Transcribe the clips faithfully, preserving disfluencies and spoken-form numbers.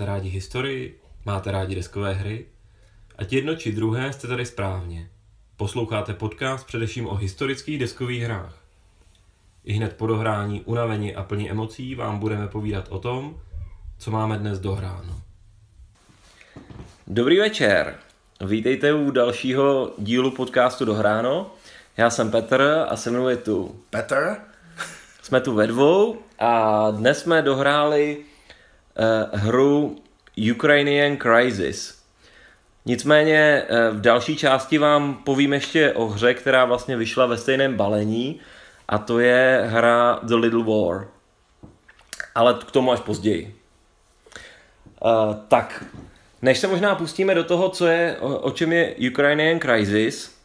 máte rádi historii, máte rádi deskové hry? Ať jedno či druhé, jste tady správně. Posloucháte podcast především o historických deskových hrách. I hned po dohrání, unavení a plní emocí vám budeme povídat o tom, co máme dnes dohráno. Dobrý večer. Vítejte u dalšího dílu podcastu Dohráno. Já jsem Petr a se mnou je tu Petr. Jsme tu ve dvou a dnes jsme dohráli uh, hru Ukrainian Crisis. Nicméně uh, v další části vám povím ještě o hře, která vlastně vyšla ve stejném balení, a to je hra The Little War. Ale k tomu až později. Uh, tak, než se možná pustíme do toho, co je, o, o čem je Ukrainian Crisis.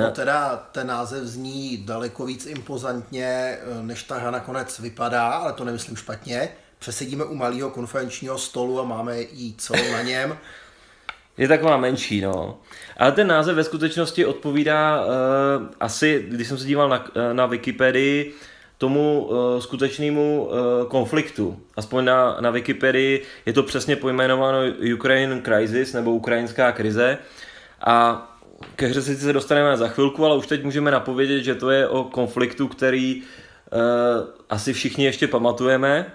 No teda ten název zní daleko víc impozantně, než ta hra nakonec vypadá, ale to nemyslím špatně. Přesedíme u malého konferenčního stolu a máme jí celou na něm. Je taková menší, no. Ale ten název ve skutečnosti odpovídá uh, asi, když jsem se díval na, na Wikipedii, tomu uh, skutečnému uh, konfliktu. Aspoň na, na Wikipedii je to přesně pojmenováno Ukrainian Crisis nebo Ukrajinská krize. A ke hře se dostaneme za chvilku, ale už teď můžeme napovědět, že to je o konfliktu, který uh, asi všichni ještě pamatujeme.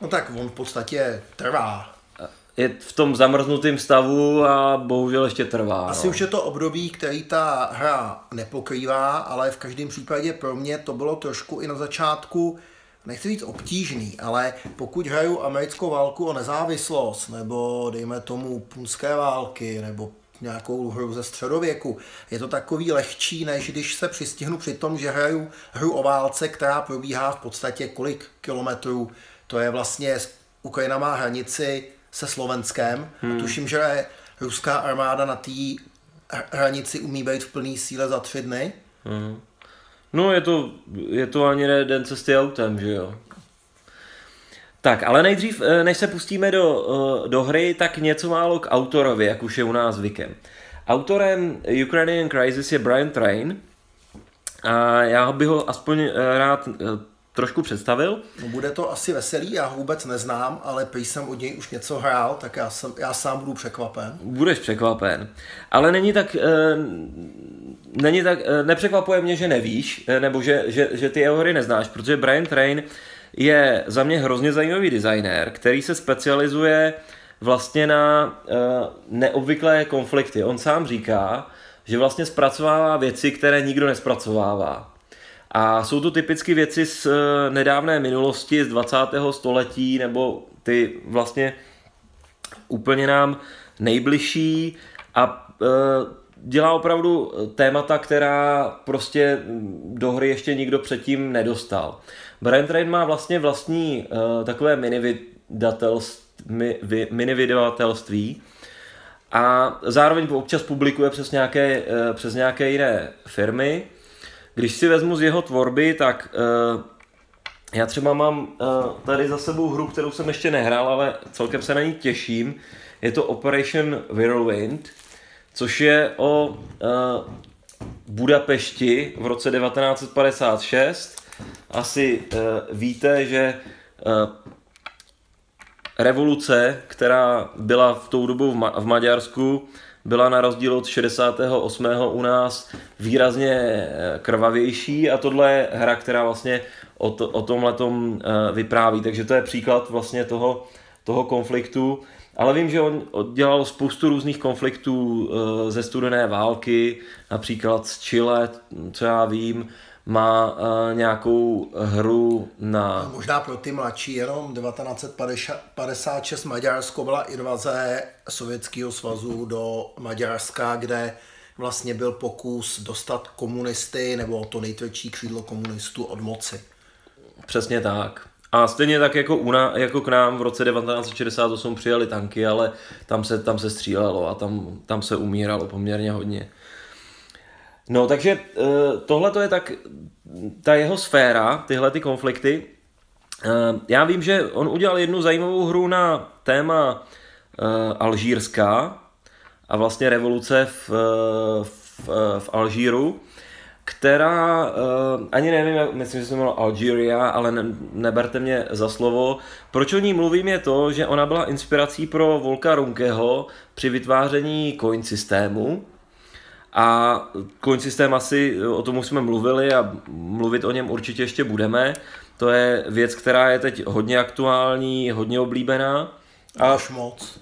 No tak on v podstatě trvá. Je v tom zamrznutém stavu a bohužel ještě trvá. Asi no. Už je to období, který ta hra nepokrývá, ale v každém případě pro mě to bylo trošku i na začátku, nechci říct obtížný, ale pokud hraju americkou válku o nezávislost, nebo dejme tomu punské války, nebo nějakou hru ze středověku. Je to takový lehčí, než když se přistihnu při tom, že hraju hru o válce, která probíhá v podstatě kolik kilometrů. To je vlastně, Ukrajina má hranici se Slovenskem. Hmm. Tuším, že ruská armáda na té hranici umí být v plné síle za tři dny. Hmm. No je to, je to ani den cesty autem, že jo. Tak, ale nejdřív, než se pustíme do, do hry, tak něco málo k autorovi, jak už je u nás zvykem. Autorem Ukrainian Crisis je Brian Train a já bych ho aspoň rád trošku představil. Bude to asi veselý, já ho vůbec neznám, ale prý jsem od něj už něco hrál, tak já, jsem, já sám budu překvapen. Budeš překvapen, ale není tak, není tak, nepřekvapuje mě, že nevíš, nebo že, že, že ty jeho hry neznáš, protože Brian Train je za mě hrozně zajímavý designér, který se specializuje vlastně na uh, neobvyklé konflikty. On sám říká, že vlastně zpracovává věci, které nikdo nespracovává. A jsou to typicky věci z uh, nedávné minulosti, z dvacátého století, nebo ty vlastně úplně nám nejbližší a uh, dělá opravdu témata, která prostě do hry ještě nikdo předtím nedostal. Brian Train má vlastně vlastní uh, takové minivydavatelství a zároveň občas publikuje přes nějaké, uh, přes nějaké jiné firmy. Když si vezmu z jeho tvorby, tak uh, já třeba mám uh, tady za sebou hru, kterou jsem ještě nehrál, ale celkem se na ní těším. Je to Operation Whirlwind, což je o uh, Budapešti v roce devatenáct padesát šest. Asi uh, víte, že uh, revoluce, která byla v tou dobu v, Ma- v Maďarsku, byla na rozdíl od šedesátého osmého u nás výrazně krvavější a tohle je hra, která vlastně o, to- o tomhletom uh, vypráví. Takže to je příklad vlastně toho, toho konfliktu. Ale vím, že on dělal spoustu různých konfliktů uh, ze studené války, například z Chile, co já vím. Má uh, nějakou hru na... Možná pro ty mladší, jenom devatenáct padesát šest Maďarsko byla invaze Sovětského svazu do Maďarska, kde vlastně byl pokus dostat komunisty nebo to nejtvrdší křídlo komunistů od moci. Přesně tak. A stejně tak jako, una, jako k nám v roce devatenáct šedesát osm přijeli tanky, ale tam se, tam se střílelo a tam, tam se umíralo poměrně hodně. No, takže tohle to je tak ta jeho sféra, tyhle ty konflikty. Já vím, že on udělal jednu zajímavou hru na téma Alžírska a vlastně revoluce v, v, v Alžíru. která, uh, ani nevím, myslím, že se jmenovala Algeria, ale ne, neberte mě za slovo. Proč o ní mluvím je to, že ona byla inspirací pro Volka Ruhnkeho při vytváření coin systému. A coin systém asi, o tom už jsme mluvili a mluvit o něm určitě ještě budeme. To je věc, která je teď hodně aktuální, hodně oblíbená. A až moc.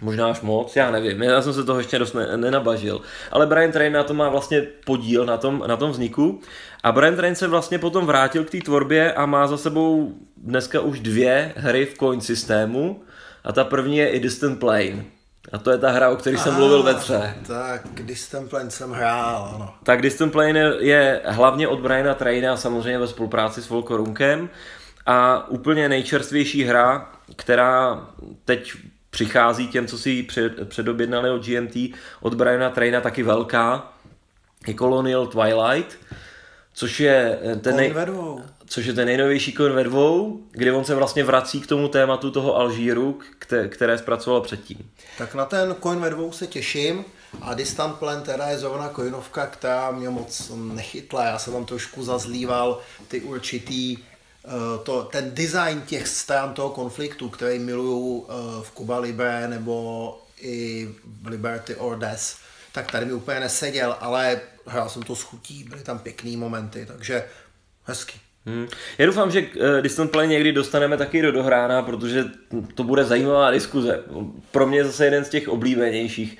Možná až moc, já nevím, já jsem se toho ještě dost ne- nenabažil. Ale Brian Train na tom má vlastně podíl, na tom, na tom vzniku. A Brian Train se vlastně potom vrátil k té tvorbě a má za sebou dneska už dvě hry v coin systému. A ta první je i Distant Plain. A to je ta hra, o které jsem ah, mluvil ve tře. Tak Distant Plain jsem hrál, ano. Tak Distant Plain je, je hlavně od Briana Traina, samozřejmě ve spolupráci s Volko Ruhnkem. A úplně nejčerstvější hra, která teď přichází těm, co si ji před, předobjednali od G M T, od Briana Traina, taky velká, je Colonial Twilight, což je ten, nej, což je ten nejnovější kon ve dvou, kdy on se vlastně vrací k tomu tématu toho Alžíru, které, které zpracoval předtím. Tak na ten coin ve dvou se těším a Distant Plain teda je zrovna coinovka, která mě moc nechytla. Já jsem tam trošku zazlíval ty určitý To, ten design těch stran toho konfliktu, který miluju v Cuba Libre nebo i v Liberty or Death, tak tady mi úplně neseděl, ale hrál jsem to s chutí, byly tam pěkný momenty, takže hezky. Hmm. Já doufám, že Distant Plain někdy dostaneme taky do dohrána, protože to bude zajímavá diskuze. Pro mě zase jeden z těch oblíbenějších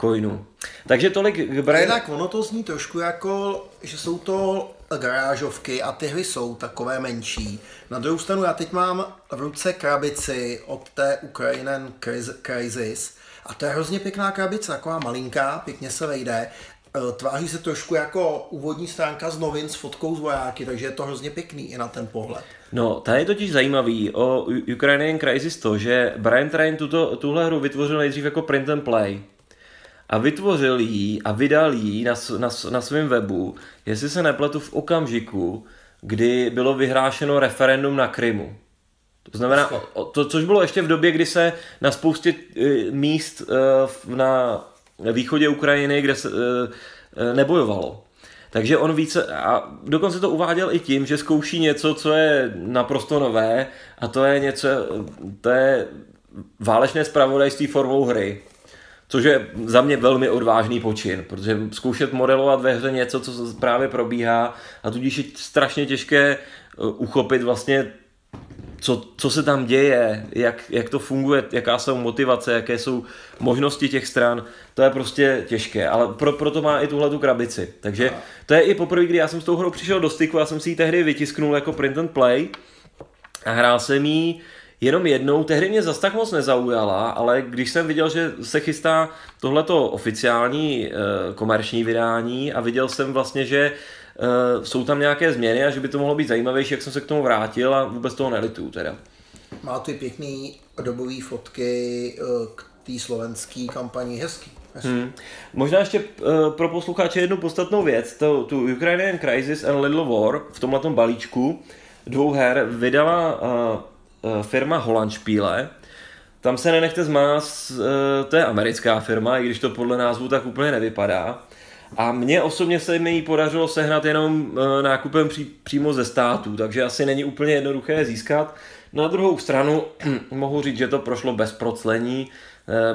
coinů. Takže tolik k Brian... Tak ono to zní trošku jako, že jsou to garážovky a ty hry jsou takové menší. Na druhou stranu já teď mám v ruce krabici od té Ukrainian Crisis a to je hrozně pěkná krabice, taková malinká, pěkně se vejde. Tváří se trošku jako úvodní stránka z novin s fotkou z vojáky, takže je to hrozně pěkný i na ten pohled. No, tady je totiž zajímavý o Ukrainian Crisis to, že Brian Train tuto, tuhle hru vytvořil nejdřív jako print and play. A vytvořil ji a vydal ji na, na, na svém webu, jestli se nepletu, v okamžiku, kdy bylo vyhlášeno referendum na Krymu. To znamená, to, což bylo ještě v době, kdy se na spoustě míst na východě Ukrajiny, kde se nebojovalo. Takže on více, a dokonce to uváděl i tím, že zkouší něco, co je naprosto nové, a to je něco, to je válečné zpravodajství formou hry. Což je za mě velmi odvážný počin, protože zkoušet modelovat ve hře něco, co právě probíhá, a tudíž je strašně těžké uchopit vlastně, co, co se tam děje, jak, jak to funguje, jaká jsou motivace, jaké jsou možnosti těch stran. To je prostě těžké, ale pro, proto má i tuhle tu krabici. Takže to je i poprvé, kdy já jsem s tou hrou přišel do styku, já jsem si ji tehdy vytisknul jako print and play a hrál jsem jí jenom jednou, tehdy mě zas tak moc nezaujala, ale když jsem viděl, že se chystá tohleto oficiální e, komerční vydání a viděl jsem vlastně, že e, jsou tam nějaké změny a že by to mohlo být zajímavější, jak jsem se k tomu vrátil a vůbec toho nelituju teda. Má ty pěkný dobový fotky e, k té slovenské kampani, hezký. hezký. Hmm. Možná ještě e, pro posluchače jednu podstatnou věc, to, tu Ukrainian Crisis and Little War v tomhletom balíčku dvou her vydala e, firma Hollandspiele, tam se nenechte zmást, to je americká firma, i když to podle názvu tak úplně nevypadá. A mně osobně se mi ji podařilo sehnat jenom nákupem pří, přímo ze států, takže asi není úplně jednoduché je získat. Na druhou stranu mohu říct, že to prošlo bez proclení,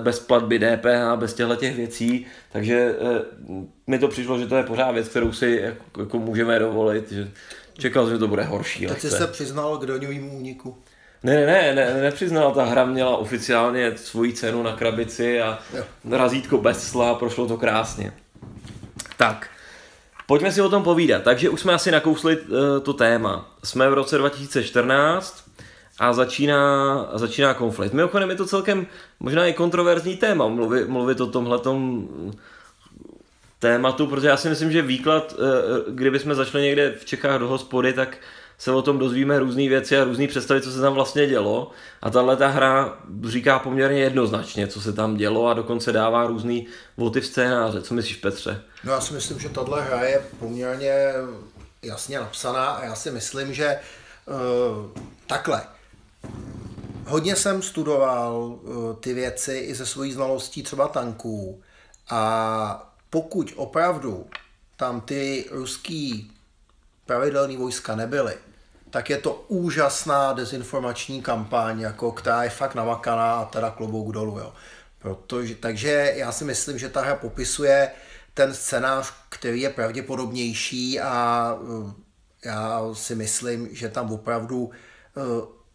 bez platby D P H, bez těchto věcí, takže mi to přišlo, že to je pořád věc, kterou si jako, jako můžeme dovolit. Že čekal jsem, že to bude horší. Tak jsi se přiznal k daňovému úniku. Ne, ne, ne, ne, nepřiznal, ta hra měla oficiálně svoji cenu na krabici a razítko bez cla, prošlo to krásně. Tak, pojďme si o tom povídat. Takže už jsme asi nakousli e, to téma. Jsme v roce dva tisíce čtrnáct a začíná, začíná konflikt. Mimochodem je to celkem možná i kontroverzní téma, mluvit, mluvit o tomhletom tématu, protože já si myslím, že výklad, e, kdybychom začali někde v Čechách do hospody, tak se o tom dozvíme různé věci a různé představy, co se tam vlastně dělo. A tahle ta hra říká poměrně jednoznačně, co se tam dělo, a dokonce dává různý voty v scénáře. Co myslíš, Petře? No já si myslím, že tahle hra je poměrně jasně napsaná a já si myslím, že uh, takhle. Hodně jsem studoval uh, ty věci i ze svojí znalostí třeba tanků a pokud opravdu tam ty ruský pravidelný vojska nebyly, tak je to úžasná dezinformační kampaň, jako, která je fakt namakaná a teda klobouk dolů. Jo. Protože, takže já si myslím, že ta hra popisuje ten scénář, který je pravděpodobnější, a já si myslím, že tam opravdu uh,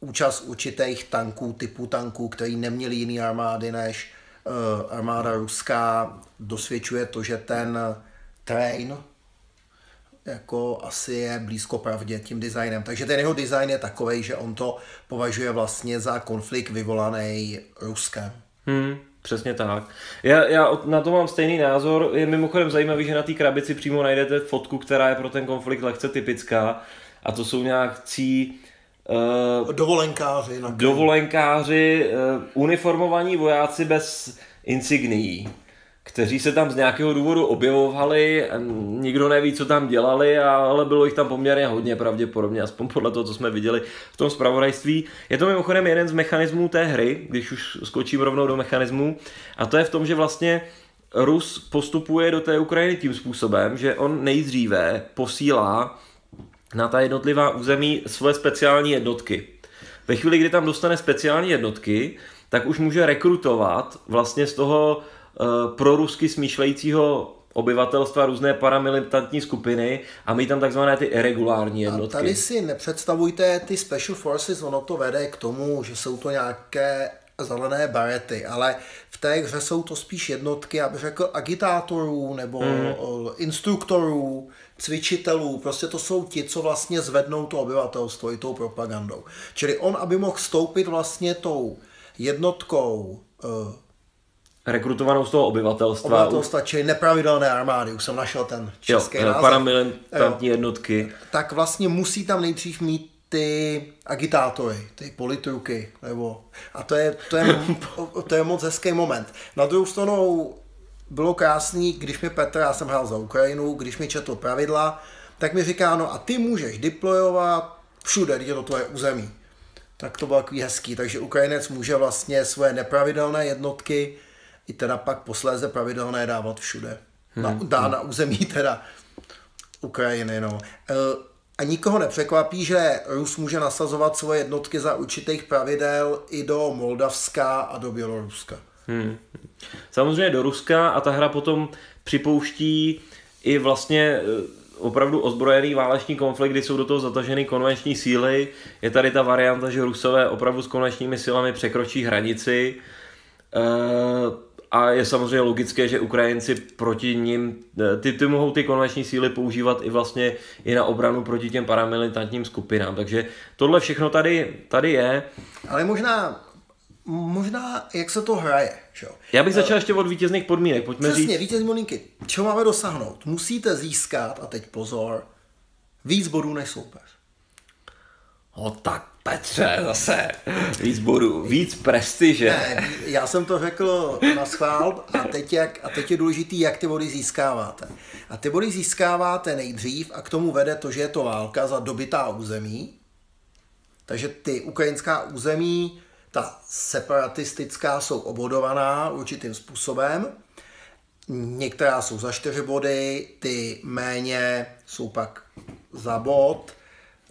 účast určitých tanků, typů tanků, který neměli jiný armády než uh, armáda ruská, dosvědčuje to, že ten Train jako asi je blízko pravdě tím designem. Takže ten jeho design je takovej, že on to považuje vlastně za konflikt vyvolaný Ruskem. Hmm, přesně tak. Já, já na to mám stejný názor. Je mimochodem zajímavý, že na té krabici přímo najdete fotku, která je pro ten konflikt lehce typická. A to jsou nějakcí uh, dovolenkáři. Dovolenkáři, uh, uniformovaní vojáci bez insignií, kteří se tam z nějakého důvodu objevovali, nikdo neví, co tam dělali, ale bylo jich tam poměrně hodně pravděpodobně, aspoň podle toho, co jsme viděli v tom zpravodajství. Je to mimochodem jeden z mechanismů té hry, když už skočím rovnou do mechanismů, a to je v tom, že vlastně Rus postupuje do té Ukrajiny tím způsobem, že on nejdříve posílá na ta jednotlivá území své speciální jednotky. Ve chvíli, kdy tam dostane speciální jednotky, tak už může rekrutovat vlastně z toho pro rusky smýšlejícího obyvatelstva různé paramilitantní skupiny a mají tam takzvané ty regulární jednotky. A tady si nepředstavujte ty Special Forces, ono to vede k tomu, že jsou to nějaké zelené barety, ale v té hře jsou to spíš jednotky, abych řekl, agitátorů nebo mm. instruktorů, cvičitelů, prostě to jsou ti, co vlastně zvednou to obyvatelstvo i tou propagandou. Čili on, aby mohl vstoupit vlastně tou jednotkou rekrutovanou z toho obyvatelstva. Obyvatelstva, čili nepravidelné armády, už jsem našel ten český název. Paramilitantní jednotky. Tak vlastně musí tam nejdřív mít ty agitátory, ty politruky, nebo... A to je, to je, to je moc hezký moment. Na druhou stranu bylo krásný, když mi Petr, já jsem hrál za Ukrajinu, když mi četl pravidla, tak mi říká, no a ty můžeš deployovat všude, kde je to tvoje území. Tak to bylo takový hezký, takže Ukrajinec může vlastně svoje nepravidelné jednotky i teda pak posléze pravidelné dávat všude. Na, dá na území teda Ukrajiny. No. A nikoho nepřekvapí, že Rus může nasazovat svoje jednotky za určitých pravidel i do Moldavska a do Běloruska. Hmm. Samozřejmě do Ruska, a ta hra potom připouští i vlastně opravdu ozbrojený váleční konflikt, kdy jsou do toho zataženy konvenční síly. Je tady ta varianta, že Rusové opravdu s konvenčními silami překročí hranici. A je samozřejmě logické, že Ukrajinci proti nim, ty, ty mohou ty konvenční síly používat i vlastně i na obranu proti těm paramilitantním skupinám. Takže tohle všechno tady, tady je. Ale možná, možná jak se to hraje. Čo? Já bych začal uh, ještě od vítězných podmínek. Pojďme přesně, říct... vítězné podmínky. Čeho máme dosáhnout? Musíte získat, a teď pozor, víc bodů než soupeř. O tak, Petře, zase víc bodů, víc prestiže. Ne, já jsem to řekl na schvál a teď, jak, a teď je důležitý, jak ty body získáváte. A ty body získáváte nejdřív a k tomu vede to, že je to válka za dobytá území. Takže ty ukrajinská území, ta separatistická, jsou obodovaná určitým způsobem. Některá jsou za čtyři body, ty méně jsou pak za bod,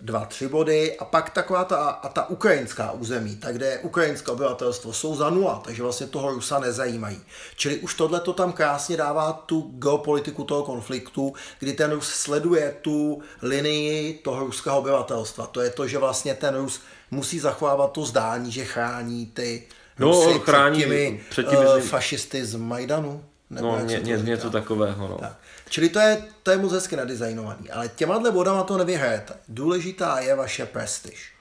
dva, tři body, a pak taková ta, a ta ukrajinská území, tak kde ukrajinské obyvatelstvo, jsou za nula, takže vlastně toho Rusa nezajímají. Čili už tohle to tam krásně dává tu geopolitiku toho konfliktu, kdy ten Rus sleduje tu linii toho ruského obyvatelstva. To je to, že vlastně ten Rus musí zachovávat to zdání, že chrání ty Rusy no, chrání, před těmi, před těmi uh, fašisty z Majdanu. No, ně, ně, něco takového. No. Tak. Čili to je, to je moc hezky nadizajnovaný, ale těmahle bodama to nevyhrajete. Důležitá je vaše prestiž.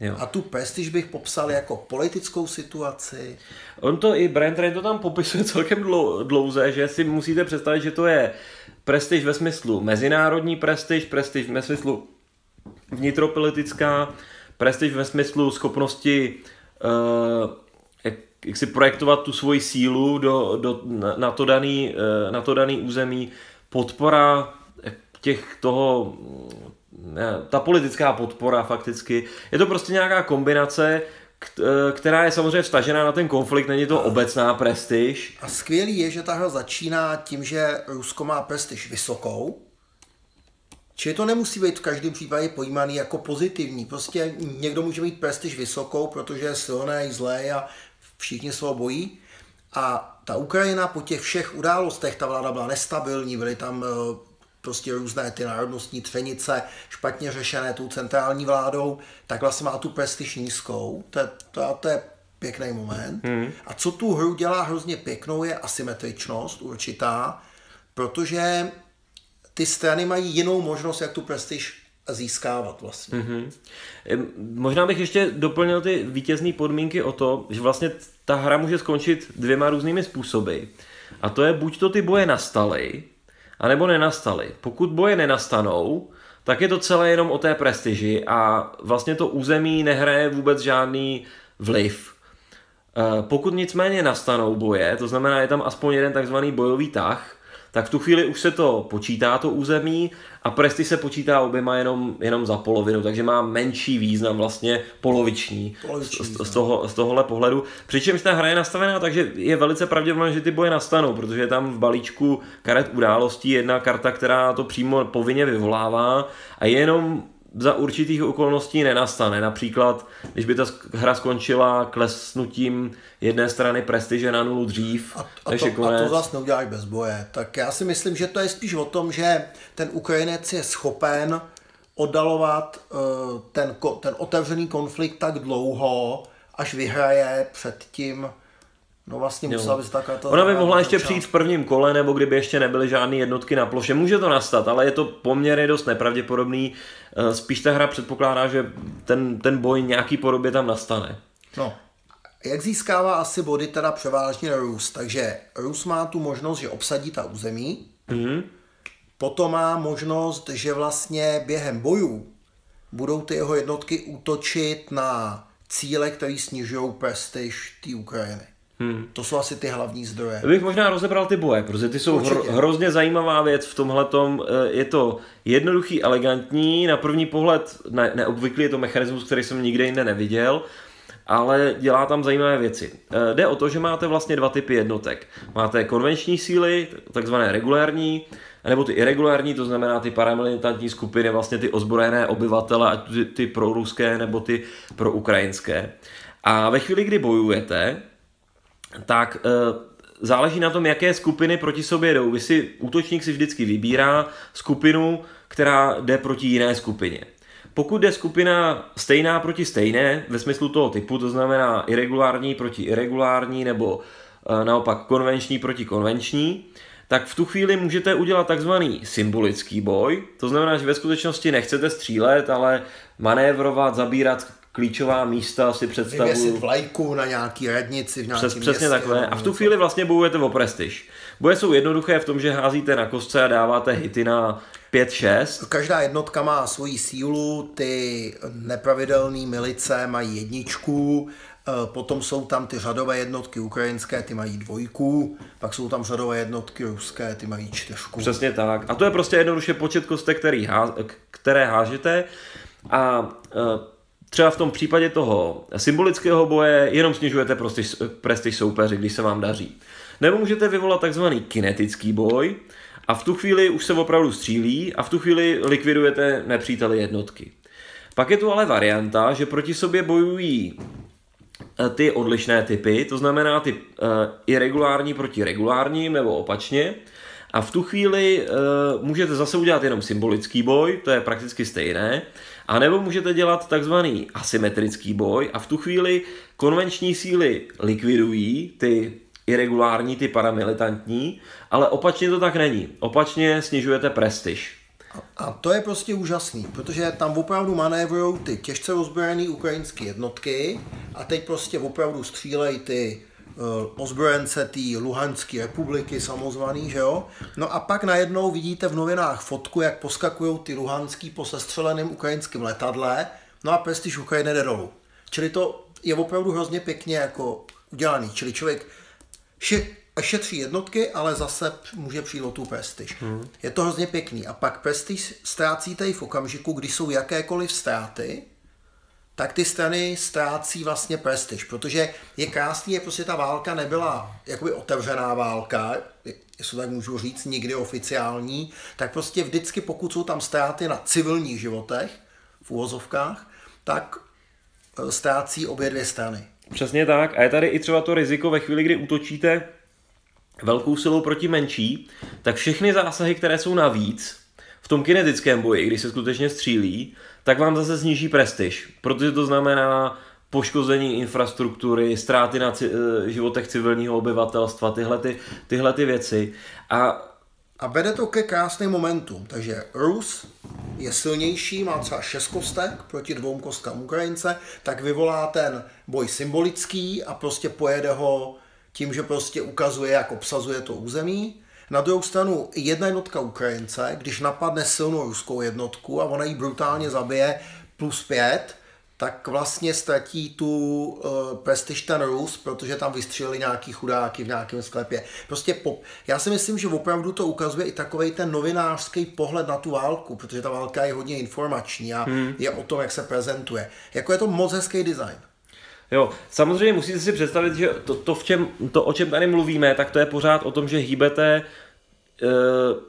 Jo. A tu prestiž bych popsal jako politickou situaci. On to i Brian Train to tam popisuje celkem dlou, dlouze, že si musíte představit, že to je prestiž ve smyslu mezinárodní prestiž, prestiž ve smyslu vnitropolitická, prestiž ve smyslu schopnosti uh, jak si projektovat tu svoji sílu do, do, na, to daný, na to daný území, podpora těch toho, ta politická podpora fakticky. Je to prostě nějaká kombinace, která je samozřejmě vstažená na ten konflikt, není to obecná prestiž. A skvělý je, že ta hra začíná tím, že Rusko má prestiž vysokou, čili to nemusí být v každém případě pojímaný jako pozitivní. Prostě někdo může mít prestiž vysokou, protože je silný, zlý a všichni se ho bojí. A ta Ukrajina po těch všech událostech, ta vláda byla nestabilní, byly tam prostě různé ty národnostní třenice, špatně řešené tou centrální vládou, tak vlastně má tu prestiž nízkou. To je, to, to je pěkný moment. Hmm. A co tu hru dělá hrozně pěknou, je asymetričnost určitá, protože ty strany mají jinou možnost, jak tu prestiž získávat vlastně. Hmm. Možná bych ještě doplnil ty vítězné podmínky o to, že vlastně ta hra může skončit dvěma různými způsoby. A to je buď to ty boje nastaly, a nebo nenastaly. Pokud boje nenastanou, tak je to celé jenom o té prestiži a vlastně to území nehraje vůbec žádný vliv. Pokud nicméně nastanou boje, to znamená, je tam aspoň jeden takzvaný bojový tah, tak v tu chvíli už se to počítá, to území, a prestiž se počítá oběma jenom, jenom za polovinu, takže má menší význam, vlastně poloviční, poloviční z, z, toho, z tohohle pohledu. Přičemž ta hra je nastavená, takže je velice pravděpodobné, že ty boje nastanou, protože je tam v balíčku karet událostí jedna karta, která to přímo povinně vyvolává a jenom za určitých okolností nenastane. Například, když by ta hra skončila klesnutím jedné strany prestiže na nulu dřív. A, a, to, a to zase neuděláš bez boje. Tak já si myslím, že to je spíš o tom, že ten Ukrajinec je schopen oddalovat uh, ten, ten otevřený konflikt tak dlouho, až vyhraje před tím. No vlastně musela bys taká to. Ona by mohla ještě přijít v prvním kole, nebo kdyby ještě nebyly žádné jednotky na ploše. Může to nastat, ale je to poměrně dost nepravděpodobný. Spíš ta hra předpokládá, že ten, ten boj nějaký podobě tam nastane. No, jak získává asi body teda převážně Rus? Takže Rus má tu možnost, že obsadí ta území. Mm-hmm. Potom má možnost, že vlastně během bojů budou ty jeho jednotky útočit na cíle, které snižují prestiž té Ukrajiny. Hmm. To jsou asi ty hlavní zdroje. Já bych možná rozebral ty boje, protože ty jsou hro, hrozně zajímavá věc v tomhletom. Je to jednoduchý, elegantní, na první pohled ne, neobvyklý, je to mechanismus, který jsem nikde jinde neviděl, ale dělá tam zajímavé věci. Jde o to, že máte vlastně dva typy jednotek. Máte konvenční síly, takzvané regulární, nebo ty irregulární, to znamená ty paramilitantní skupiny, vlastně ty ozbrojené obyvatele, ať ty, ty proruské nebo ty proukrajinské. A ve chvíli, kdy bojujete, tak záleží na tom, jaké skupiny proti sobě jdou. Vy si, útočník si vždycky vybírá skupinu, která jde proti jiné skupině. Pokud jde skupina stejná proti stejné, ve smyslu toho typu, to znamená irregulární proti irregulární, nebo naopak konvenční proti konvenční, tak v tu chvíli můžete udělat takzvaný symbolický boj, to znamená, že ve skutečnosti nechcete střílet, ale manévrovat, zabírat klíčová místa si představuju. Vyvěsit vlajku na nějaký radnici v nějakém Přes, Přesně městě, takhle. A v tu chvíli vlastně bojujete o prestiž. Boje jsou jednoduché v tom, že házíte na kostce a dáváte hity na pět šest. Každá jednotka má svoji sílu, ty nepravidelné milice mají jedničku, potom jsou tam ty řadové jednotky ukrajinské, ty mají dvojku, pak jsou tam řadové jednotky ruské, ty mají čtyřku. Přesně tak. A to je prostě jednoduše počet kostek, který ház, které hážete. A třeba v tom případě toho symbolického boje jenom snižujete prestiž, prestiž soupeře, když se vám daří. Nebo můžete vyvolat takzvaný kinetický boj a v tu chvíli už se opravdu střílí a v tu chvíli likvidujete nepříteli jednotky. Pak je tu ale varianta, že proti sobě bojují ty odlišné typy, to znamená ty irregulární proti regulárním nebo opačně. A v tu chvíli uh, můžete zase udělat jenom symbolický boj, to je prakticky stejné, a nebo můžete dělat takzvaný asymetrický boj a v tu chvíli konvenční síly likvidují ty irregulární, ty paramilitantní, ale opačně to tak není. Opačně snižujete prestiž. A, a to je prostě úžasný, protože tam opravdu manévrujou ty těžce rozbrojené ukrajinské jednotky a teď prostě opravdu střílejí ty ozbrojence té Luhanské republiky samozvaný, že jo? No a pak najednou vidíte v novinách fotku, jak poskakujou ty Luhanský po sestřeleném ukrajinském letadle, no a prestiž Ukrajiny jde dolů. Čili to je opravdu hrozně pěkně jako udělaný, čili člověk šetří jednotky, ale zase může přijít o tu prestiž. Hmm. Je to hrozně pěkný a pak prestiž ztrácíte i v okamžiku, kdy jsou jakékoliv ztráty tak ty strany ztrácí vlastně prestiž, protože je krásný, že prostě ta válka nebyla jakoby otevřená válka, jestli tak můžu říct, nikdy oficiální, tak prostě vždycky, pokud jsou tam ztráty na civilních životech, v uvozovkách, tak ztrácí obě dvě strany. Přesně tak. A je tady i třeba to riziko ve chvíli, kdy útočíte velkou silou proti menší, tak všechny zásahy, které jsou navíc, v tom kinetickém boji, když se skutečně střílí, tak vám zase sníží prestiž, protože to znamená poškození infrastruktury, ztráty na ci- životech civilního obyvatelstva, tyhle, ty, tyhle ty věci. A... a vede to ke krásným momentům. Takže Rus je silnější, má třeba šest kostek proti dvou kostkám Ukrajince, tak vyvolá ten boj symbolický a prostě pojede ho tím, že prostě ukazuje, jak obsazuje to území. Na druhou stranu jedna jednotka Ukrajince, když napadne silnou ruskou jednotku a ona ji brutálně zabije plus pět, tak vlastně ztratí tu uh, prestiž ten Rus, protože tam vystřelili nějaký chudáky v nějakém sklepě. Prostě pop... Já si myslím, že opravdu to ukazuje i takovej ten novinářský pohled na tu válku, protože ta válka je hodně informační a hmm. je o tom, jak se prezentuje. Jako je to moc hezký design. Jo, samozřejmě musíte si představit, že to, to, v čem, to o čem tady mluvíme, tak to je pořád o tom, že hýbete e,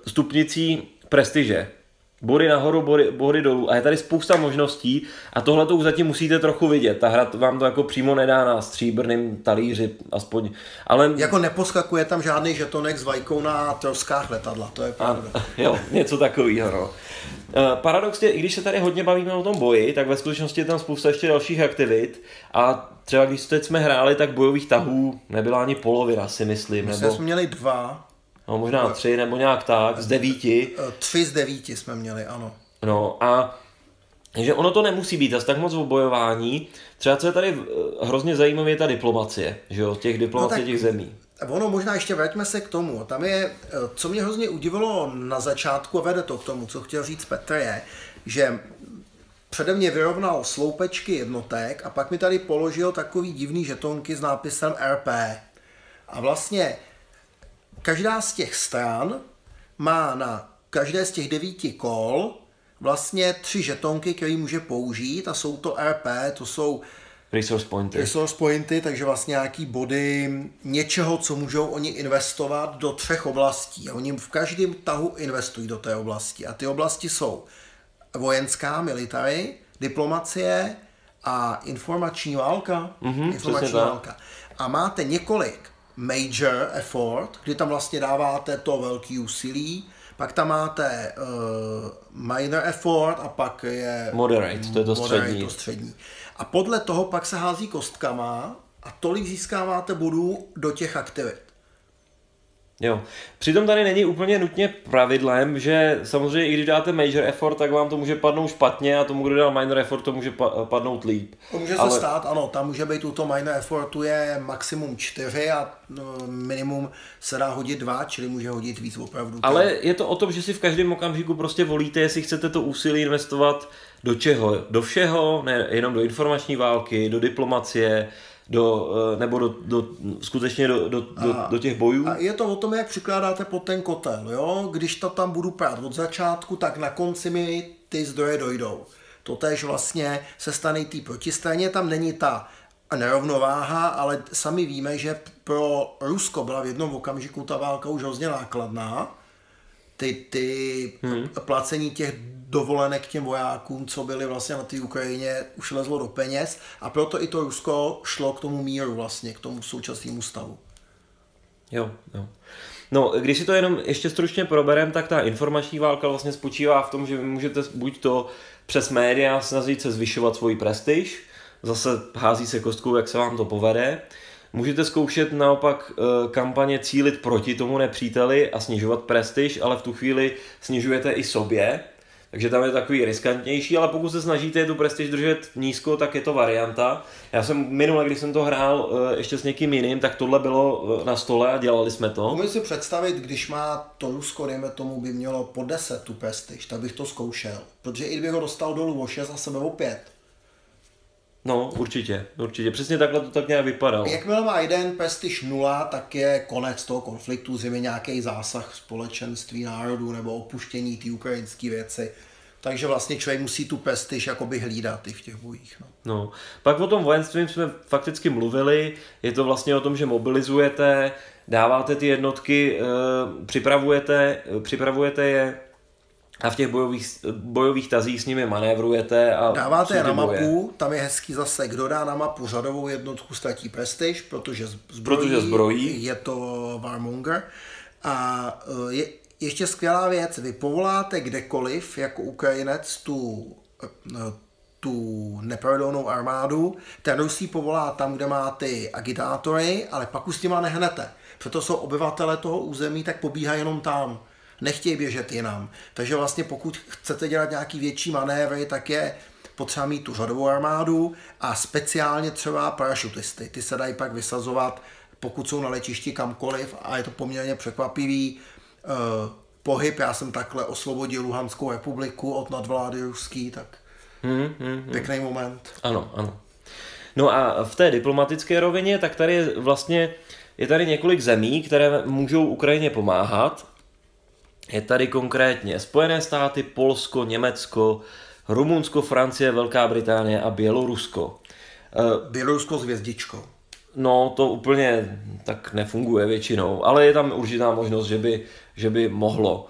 stupnicí prestiže. Bory nahoru, bory, bory dolů. A je tady spousta možností a tohle to už zatím musíte trochu vidět. Ta hra vám to jako přímo nedá na stříbrným talíři, aspoň. Ale... jako neposkakuje tam žádný žetonek s vajkou na troskách letadla, to je pravda. A, jo, něco takového, no. Paradoxně, i když se tady hodně bavíme o tom boji, tak ve skutečnosti je tam spousta ještě dalších aktivit a třeba když teď jsme hráli, tak bojových tahů nebyla ani polovina, si myslím. My nebo... jsme měli dva. No možná tři nebo nějak tak, z devíti. Tři z devíti jsme měli, ano. No a že ono to nemusí být asi tak moc o bojování. Třeba co je tady hrozně zajímavé je ta diplomacie, že jo, těch diplomacie no těch zemí. Ono možná ještě vraťme se k tomu. Tam je, co mě hrozně udivilo na začátku a vede to k tomu, co chtěl říct Petr je, že přede mě vyrovnal sloupečky jednotek a pak mi tady položil takový divný žetonky s nápisem R P. A vlastně každá z těch stran má na každé z těch devíti kol vlastně tři žetonky, které může použít a jsou to R P, to jsou resource pointy. Resource pointy, takže vlastně nějaký body něčeho, co můžou oni investovat do třech oblastí. A oni v každém tahu investují do té oblasti. A ty oblasti jsou vojenská, military, diplomacie a informační válka. Mm-hmm, informační válka. A máte několik major effort, kdy tam vlastně dáváte to velký úsilí, pak tam máte uh, minor effort a pak je moderate, to je to střední. To střední. A podle toho pak se hází kostkama a tolik získáváte bodů do těch aktivit. Jo. Přitom tady není úplně nutně pravidlem, že samozřejmě i když dáte major effort, tak vám to může padnout špatně a tomu, kdo dal minor effort, to může padnout líp. To může Ale... se stát, ano, tam může být u toho minor effortu je maximum čtyři a minimum se dá hodit dva, čili může hodit víc opravdu. Ale je to o tom, že si v každém okamžiku prostě volíte, jestli chcete to úsilí investovat do čeho? Do všeho, ne jenom do informační války, do diplomacie, do, nebo do, do, skutečně do, do, do, do těch bojů. A je to o tom, jak přikládáte pod ten kotel. Jo? Když to tam budu prát od začátku, tak na konci mi ty zdroje dojdou. Totéž vlastně se stane té protistraně. Tam není ta nerovnováha, ale sami víme, že pro Rusko byla v jednom okamžiku ta válka už hrozně nákladná. Ty, ty hmm. placení těch dovolenek těm vojákům, co byli vlastně na té Ukrajině, už lezlo do peněz a proto i to Rusko šlo k tomu míru vlastně, k tomu současnému stavu. Jo, jo. No, když si to jenom ještě stručně proberem, tak ta informační válka vlastně spočívá v tom, že vy můžete buď to přes média snažit se zvyšovat svůj prestiž, zase hází se kostkou, jak se vám to povede. Můžete zkoušet naopak kampaně cílit proti tomu nepříteli a snižovat prestiž, ale v tu chvíli snižujete i sobě. Takže tam je takový riskantnější, ale pokud se snažíte tu prestiž držet nízko, tak je to varianta. Já jsem minule, když jsem to hrál ještě s někým jiným, tak tohle bylo na stole a dělali jsme to. Můžu si představit, když má to Rusko, dejme tomu, by mělo po deset tu prestiž, tak bych to zkoušel. Protože i kdyby ho dostal dolů o šest a sebe o pět. No, určitě, určitě. Přesně takhle to tak nějak vypadalo. Jakmile má jeden prestiž nula, tak je konec toho konfliktu, zřejmě nějaký zásah společenství národů nebo opuštění té ukrajinské věci. Takže vlastně člověk musí tu prestiž jakoby hlídat i v těch bojích. No. No. Pak o tom vojenství jsme fakticky mluvili, je to vlastně o tom, že mobilizujete, dáváte ty jednotky, připravujete, připravujete je a v těch bojových, bojových tazích s nimi manévrujete. A dáváte je na mapu, tam je hezký zase, kdo dá na mapu řadovou jednotku, ztratí prestiž, protože zbrojí, protože zbrojí. Je to warmonger a je ještě skvělá věc, vy povoláte kdekoliv jako Ukrajinec tu, tu neprodolnou armádu, ten Rusí povolá tam, kde má ty agitátory, ale pak už s nima nehnete. Proto jsou obyvatele toho území, tak pobíhají jenom tam. Nechtějí běžet jinam. Takže vlastně pokud chcete dělat nějaký větší manévry, tak je potřeba mít tu řadovou armádu a speciálně třeba parašutisty. Ty se dají pak vysazovat, pokud jsou na letišti kamkoliv a je to poměrně překvapivý pohyb. Já jsem takhle osvobodil Luhanskou republiku od nadvlády ruský, tak hmm, hmm, hmm. pěkný moment. Ano, ano. No a v té diplomatické rovině, tak tady je vlastně, je tady několik zemí, které můžou Ukrajině pomáhat. Je tady konkrétně Spojené státy, Polsko, Německo, Rumunsko, Francie, Velká Británie a Bělorusko. Bělorusko s hvězdičkou. No, to úplně tak nefunguje většinou, ale je tam určitá možnost, že by, že by mohlo.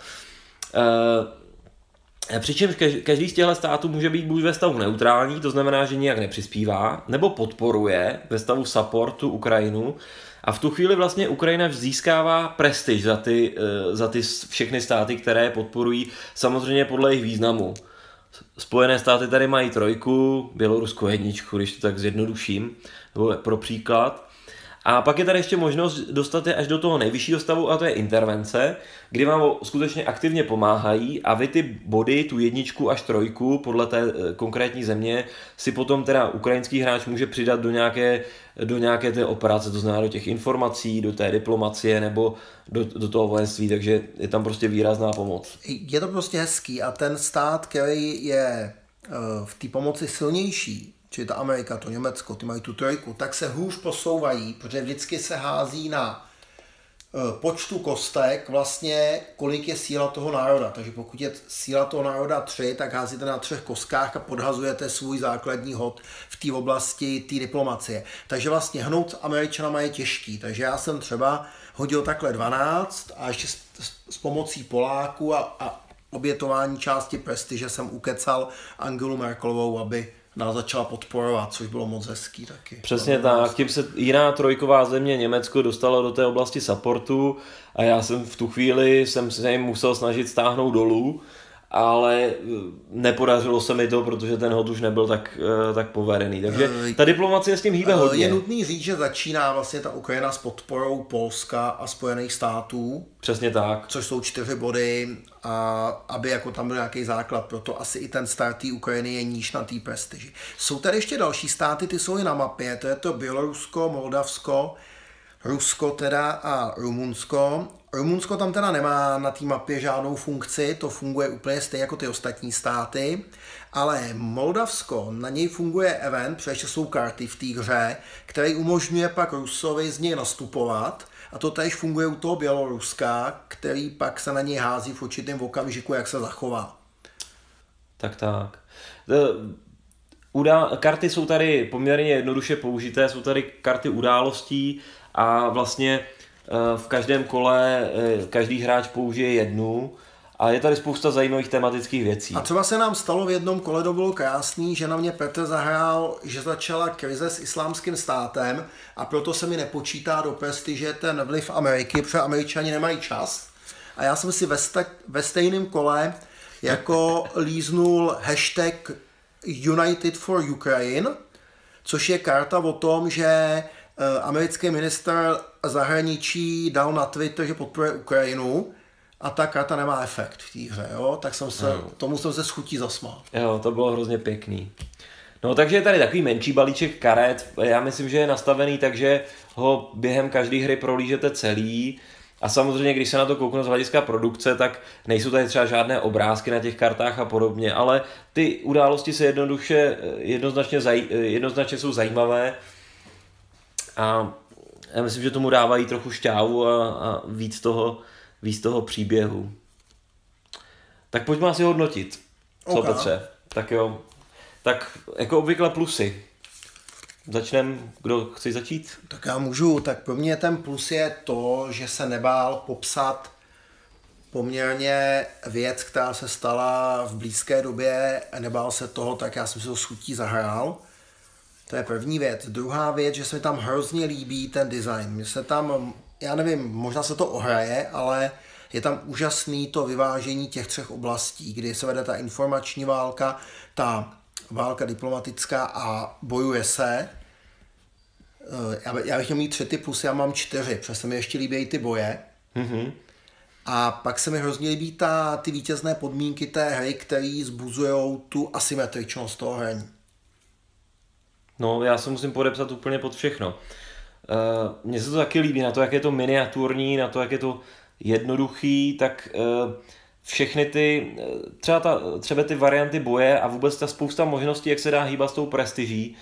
E, přičemž každý z těchto států může být buď ve stavu neutrální, to znamená, že nijak nepřispívá, nebo podporuje ve stavu supportu Ukrajinu a v tu chvíli vlastně Ukrajina získává prestiž za ty, za ty všechny státy, které podporují, samozřejmě podle jejich významu. Spojené státy tady mají trojku, Bělorusko jedničku, když to tak zjednoduším, nebo pro příklad. A pak je tady ještě možnost dostat je až do toho nejvyššího stavu, a to je intervence, kdy vám skutečně aktivně pomáhají a vy ty body, tu jedničku až trojku, podle té konkrétní země, si potom teda ukrajinský hráč může přidat do nějaké, do nějaké té operace, to znamená do těch informací, do té diplomacie nebo do, do toho vojenství, takže je tam prostě výrazná pomoc. Je to prostě hezký a ten stát, který je v té pomoci silnější, čili ta Amerika, to Německo, ty mají tu trojku, tak se hůř posouvají, protože vždycky se hází na počtu kostek vlastně, kolik je síla toho národa. Takže pokud je síla toho národa tři, tak házíte na třech kostkách a podhazujete svůj základní hod v té oblasti té diplomacie. Takže vlastně hnout s Američanama je těžký. Takže já jsem třeba hodil takhle dvanáct a ještě s, s pomocí Poláků a, a obětování části prestiže jsem ukecal Angelu Merkelovou, aby nás začala podporovat, což bylo moc hezký taky. Přesně tak, tím se jiná trojková země, Německo, dostalo do té oblasti supportu a já jsem v tu chvíli jsem se jim musel snažit stáhnout dolů, ale nepodařilo se mi to, protože ten hod už nebyl tak, tak povedený. Takže ta diplomacie s tím hýbe hodně. Je nutný říct, že začíná vlastně ta Ukrajina s podporou Polska a Spojených států. Přesně tak. Což jsou čtyři body, a aby jako tam byl nějaký základ. Proto asi i ten start té Ukrajiny je níž na té prestiži. Jsou tady ještě další státy, ty jsou i na mapě. To je to Bělorusko, Moldavsko, Rusko teda a Rumunsko. Rumunsko tam teda nemá na té mapě žádnou funkci, to funguje úplně stejně jako ty ostatní státy, ale Moldavsko, na něj funguje event, protože ještě jsou karty v té hře, který umožňuje pak Rusovi z něj nastupovat a to též funguje u toho Běloruska, který pak se na něj hází v určitém okamžiku, jak se zachová. Tak tak. Udá- karty jsou tady poměrně jednoduše použité, jsou tady karty událostí a vlastně v každém kole každý hráč použije jednu a je tady spousta zajímavých tematických věcí. A třeba se nám stalo v jednom kole, to bylo krásný, že na mě Petr zahrál, že začala krize s Islámským státem a proto se mi nepočítá do prestiže ten vliv Ameriky, protože Američani nemají čas. A já jsem si ve, sta- ve stejném kole jako líznul hashtag United for Ukraine, což je karta o tom, že americký minister zahraničí dal na Twitter, že podporuje Ukrajinu a ta karta nemá efekt v té hře, jo? Tak jsem se, no. Tomu jsem se schutí zasmál. Jo, to bylo hrozně pěkný. No takže je tady takový menší balíček karet, já myslím, že je nastavený tak, že ho během každé hry prolížete celý a samozřejmě, když se na to kouknu z hlediska produkce, tak nejsou tady třeba žádné obrázky na těch kartách a podobně, ale ty události se jednoduše, jednoznačně, zaj, jednoznačně jsou zajímavé. A já myslím, že tomu dávají trochu šťávu a, a víc, toho, víc toho příběhu. Tak pojďme asi hodnotit. co okay. Petře? Tak jo, tak jako obvykle plusy. Začneme, kdo chce začít? Tak já můžu, tak pro mě ten plus je to, že se nebál popsat poměrně věc, která se stala v blízké době, nebál se toho, tak já jsem si to schutí zahrál. To je první věc. Druhá věc, že se mi tam hrozně líbí ten design. Mně se tam, já nevím, možná se to ohraje, ale je tam úžasný to vyvážení těch třech oblastí, kdy se vede ta informační válka, ta válka diplomatická a bojuje se. Já bych měl mít tři ty plusy, já mám čtyři, protože se mi ještě líbí ty boje. Mm-hmm. A pak se mi hrozně líbí ta, ty vítězné podmínky té hry, které zbuzují tu asymetričnost toho hraní. No, já se musím podepsat úplně pod všechno. E, mně se to taky líbí, na to, jak je to miniaturní, na to, jak je to jednoduchý, tak e, všechny ty, třeba, ta, třeba ty varianty boje a vůbec ta spousta možností, jak se dá hýbat s tou prestiží,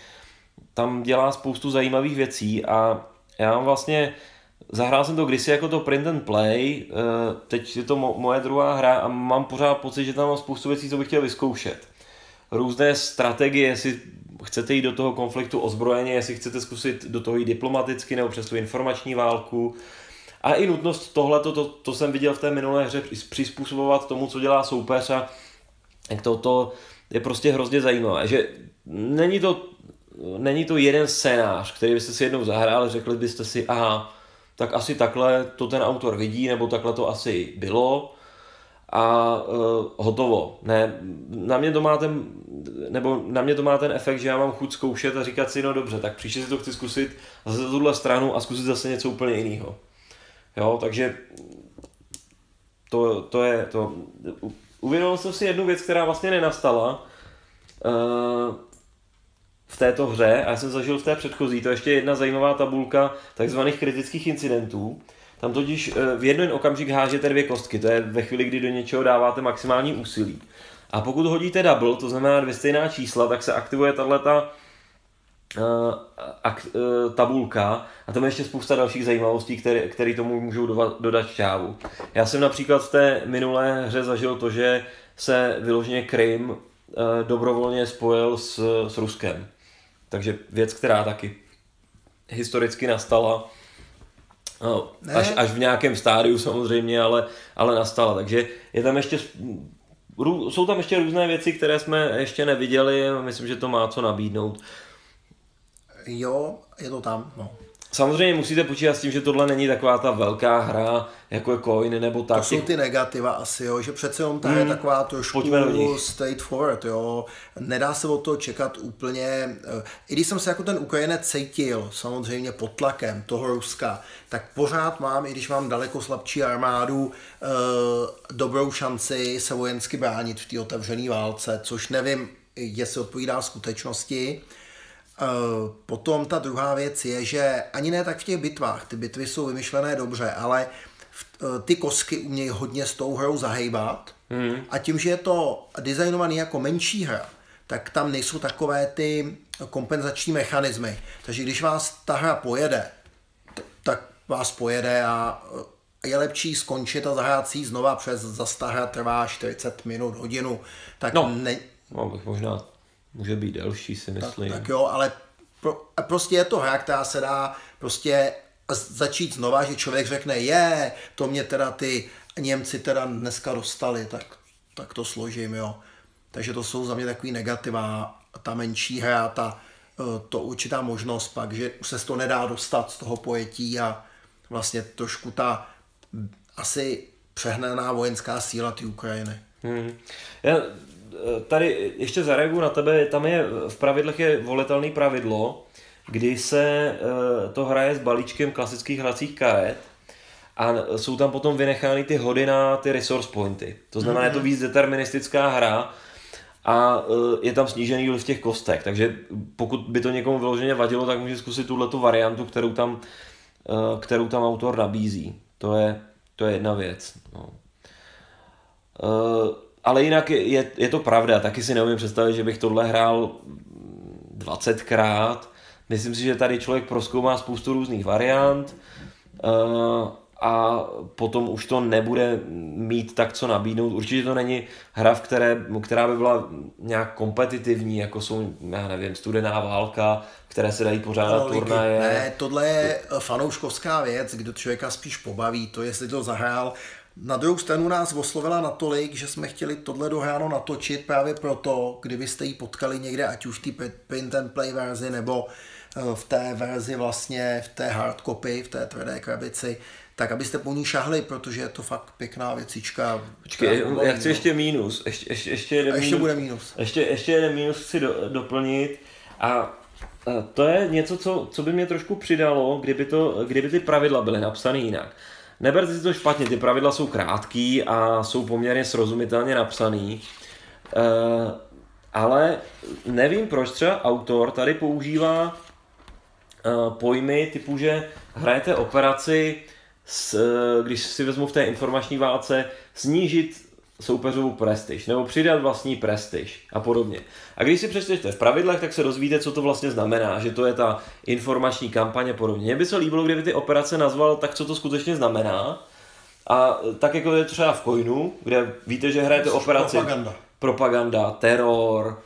tam dělá spoustu zajímavých věcí a já mám vlastně zahrál jsem to kdysi jako to print and play, teď je to moje druhá hra a mám pořád pocit, že tam mám spoustu věcí, co bych chtěl vyzkoušet. Různé strategie, jestli chcete jít do toho konfliktu ozbrojeně, jestli chcete zkusit do toho jít diplomaticky nebo přes tu informační válku. A i nutnost tohleto, to, to jsem viděl v té minulé hře, přizpůsobovat tomu, co dělá soupeř a to, to je prostě hrozně zajímavé, že není to, není to jeden scénář, který byste si jednou zahráli, řekli byste si, aha, tak asi takhle to ten autor vidí, nebo takhle to asi bylo a e, hotovo. Ne, na mě to má ten, nebo na mě to má ten efekt, že já mám chuť zkoušet a říkat si, no dobře, tak příště si to chci zkusit zase tuhle stranu a zkusit zase něco úplně jiného. Jo, takže to, to je to. Uvědomil jsem si jednu věc, která vlastně nenastala e, v této hře, a já jsem zažil v té předchozí, to je ještě jedna zajímavá tabulka takzvaných kritických incidentů. Tam totiž v jeden okamžik hážete dvě kostky, to je ve chvíli, kdy do něčeho dáváte maximální úsilí. A pokud hodíte double, to znamená dvě stejná čísla, tak se aktivuje tato tabulka a tam je ještě spousta dalších zajímavostí, které, které tomu můžou dodat šťávu. Já jsem například v té minulé hře zažil to, že se vyloženě Krym dobrovolně spojil s, s Ruskem. Takže věc, která taky historicky nastala, no, až, až v nějakém stádiu samozřejmě, ale, ale nastala. Takže je tam ještě, jsou tam ještě různé věci, které jsme ještě neviděli a myslím, že to má co nabídnout. Jo, je to tam, no. Samozřejmě musíte počítat s tím, že tohle není taková ta velká hra, jako je Coin nebo tak. To jsou ty negativa asi, jo, že přece jenom ta hmm, je taková trošku straightforward, jo. Nedá se od toho čekat úplně, i když jsem se jako ten Ukrajinec cítil, samozřejmě pod tlakem toho Ruska, tak pořád mám, i když mám daleko slabší armádu, eh, dobrou šanci se vojensky bránit v té otevřené válce, což nevím, jestli odpovídá skutečnosti. Potom ta druhá věc je, že ani ne tak v těch bitvách, ty bitvy jsou vymyšlené dobře, ale ty kostky umějí hodně s tou hrou zahejbat mm. a tím, že je to designovaný jako menší hra, tak tam nejsou takové ty kompenzační mechanismy. Takže když vás ta hra pojede, tak vás pojede a je lepší skončit a zahrát si ji znova, přes zase ta hra trvá čtyřicet minut, hodinu, tak no, ne... no bych možná... Může být delší, si myslím. Tak, tak jo, ale pro, prostě je to hra, která se dá prostě začít znova, že člověk řekne, je, to mě teda ty Němci teda dneska dostali, tak, tak to složím, jo. Takže to jsou za mě takový negativa, ta menší hra, ta, to určitá možnost pak, že už se to nedá dostat z toho pojetí a vlastně trošku ta asi přehnaná vojenská síla ty Ukrajiny. Hmm. Já... Tady ještě zareaguju na tebe, tam je v pravidlech je volitelné pravidlo, kdy se to hraje s balíčkem klasických hracích karet a jsou tam potom vynechány ty hody na ty resource pointy. To znamená, je to víc deterministická hra a je tam snížený vliv těch kostek, takže pokud by to někomu vyloženě vadilo, tak může zkusit tuhletu variantu, kterou tam, kterou tam autor nabízí. To je, to je jedna věc. No. Ale jinak je, je, je to pravda, taky si neumím představit, že bych tohle hrál dvacetkrát. Myslím si, že tady člověk prozkoumá spoustu různých variant uh, a potom už to nebude mít tak co nabídnout. Určitě to není hra, v které, která by byla nějak kompetitivní, jako jsou, já nevím, studená válka, které se dají pořádat no, turnaje. Ne, tohle je fanouškovská věc, kdo člověka spíš pobaví, to jestli to zahrál. Na druhou stranu nás oslovila natolik, že jsme chtěli tohle dohráno natočit právě proto, kdybyste ji potkali někde, ať už v té print and play verzi, nebo v té verzi vlastně, v té hard copy, v té tvrdé krabici, tak abyste po ní šahli, protože je to fakt pěkná věcička. Počkej, já chci ještě mínus. Ještě, ještě, ještě, jeden ještě mínus. bude mínus. Ještě, ještě jeden mínus chci do, doplnit a to je něco, co, co by mě trošku přidalo, kdyby, to, kdyby ty pravidla byly napsané jinak. Neberte si to špatně, ty pravidla jsou krátký a jsou poměrně srozumitelně napsaný, ale nevím, proč třeba autor tady používá pojmy typu, že hrajete operaci, s, když si vezmu v té informační válce, snížit soupeřovou prestiž, nebo přidat vlastní prestiž a podobně. A když si přečtete v pravidlech, tak se dozvíte, co to vlastně znamená, že to je ta informační kampaně a podobně. Mně by se líbilo, kdyby ty operace nazval tak, co to skutečně znamená. A tak jako je třeba v Coinu, kde víte, že hrajete operaci propaganda, propaganda teror,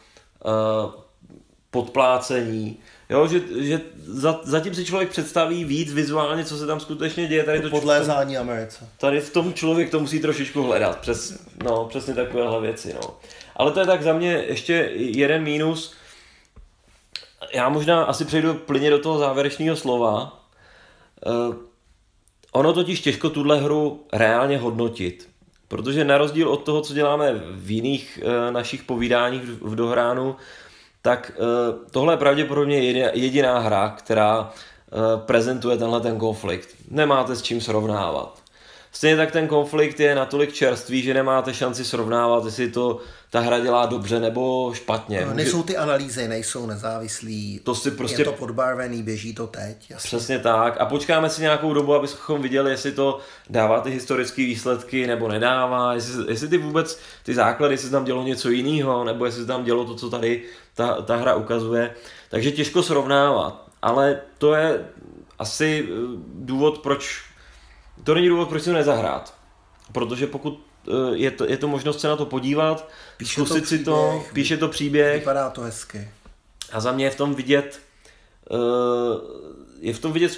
podplácení. Jo, že, že za, zatím si člověk představí víc vizuálně, co se tam skutečně děje. Tady to podlézání Americe. Tady v tom člověk to musí trošičku hledat, přes, no, přesně takovéhle věci. No. Ale to je tak za mě ještě jeden mínus. Já možná asi přejdu plně do toho závěrečného slova. Eh, ono totiž těžko tuhle hru reálně hodnotit, protože na rozdíl od toho, co děláme v jiných eh, našich povídáních v, v Dohránu, tak tohle je pravděpodobně jediná hra, která prezentuje tenhle ten konflikt. Nemáte s čím srovnávat. Stejně tak ten konflikt je natolik čerstvý, že nemáte šanci srovnávat, jestli to ta hra dělá dobře nebo špatně. No, nejsou ty analýzy, nejsou nezávislí, to si prostě... je to podbarvený, běží to teď. Jasně. Přesně tak. A počkáme si nějakou dobu, abychom viděli, jestli to dává ty historické výsledky nebo nedává, jestli, jestli ty vůbec ty základy, jestli tam dělo něco jiného, nebo jestli tam dělo to, co tady ta, ta hra ukazuje. Takže těžko srovnávat, ale to je asi důvod, proč to není důvod, proč si to nezahrát. Protože pokud je to, je to možnost se na to podívat, píše zkusit to příběh, si to, píše to příběh. Vypadá to hezky. A za mě je v tom vidět, je v tom vidět,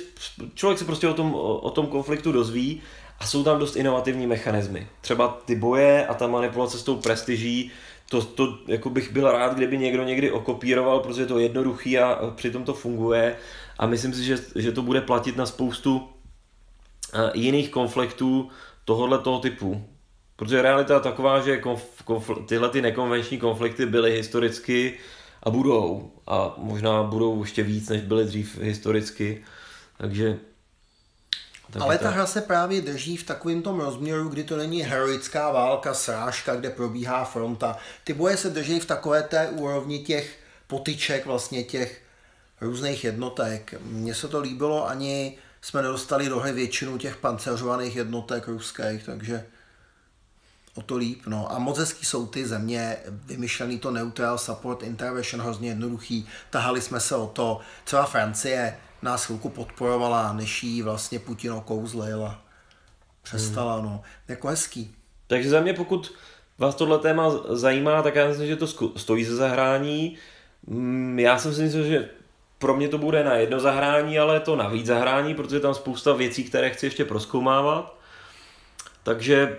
člověk se prostě o tom, o tom konfliktu dozví a jsou tam dost inovativní mechanismy. Třeba ty boje a ta manipulace s tou prestiží, to, to jako bych byl rád, kdyby někdo někdy okopíroval, protože je to jednoduchý a přitom to funguje. A myslím si, že, že to bude platit na spoustu jiných konfliktů tohoto typu. Protože realita je taková, že konf- konfl- tyhle ty nekonvenční konflikty byly historicky a budou. A možná budou ještě víc, než byly dřív historicky. Takže... Tak ale ta tak. hra se právě drží v takovém tom rozměru, kdy to není heroická válka, srážka, kde probíhá fronta. Ty boje se drží v takové té úrovni těch potyček, vlastně těch různých jednotek. Mně se to líbilo, ani jsme nedostali do hry většinu těch pancerovaných jednotek ruských, takže o to líp. No. A moc hezký jsou ty země, vymyšlený to neutral support intervention, hrozně jednoduchý, tahali jsme se o to. Třeba Francie nás chvilku podporovala, než jí vlastně Putin okouzlil a přestala. Hmm. No. Jako hezký. Takže za mě, pokud vás tohle téma zajímá, tak já myslím, že to stojí za zahrání. Já jsem si myslel, že pro mě to bude na jedno zahrání, ale to na víc zahrání, protože tam spousta věcí, které chci ještě prozkoumávat. Takže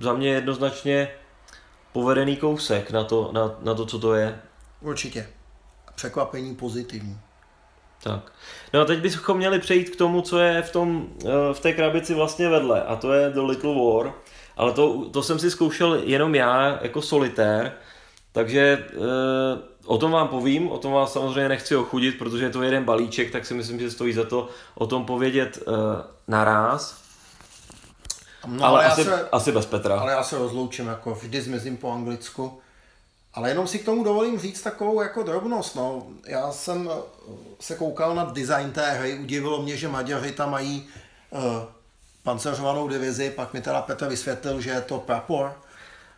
za mě jednoznačně povedený kousek na to, na, na to, co to je. Určitě. Překvapení pozitivní. Tak. No a teď bychom měli přejít k tomu, co je v, tom, v té krabici vlastně vedle, a to je The Little War. Ale to, to jsem si zkoušel jenom já, jako solitér. Takže o tom vám povím, o tom vás samozřejmě nechci ochudit, protože je to jeden balíček, tak si myslím, že stojí za to o tom povědět naráz. No, ale, ale asi, se, asi bez Petra. Ale já se rozloučím, jako vždy zmizím po anglicku. Ale jenom si k tomu dovolím říct takovou jako drobnost. No. Já jsem se koukal na design té hry, udivilo mě, že Maďaři tam mají uh, pancerovanou divizi, pak mi teda Petr vysvětlil, že je to prapor.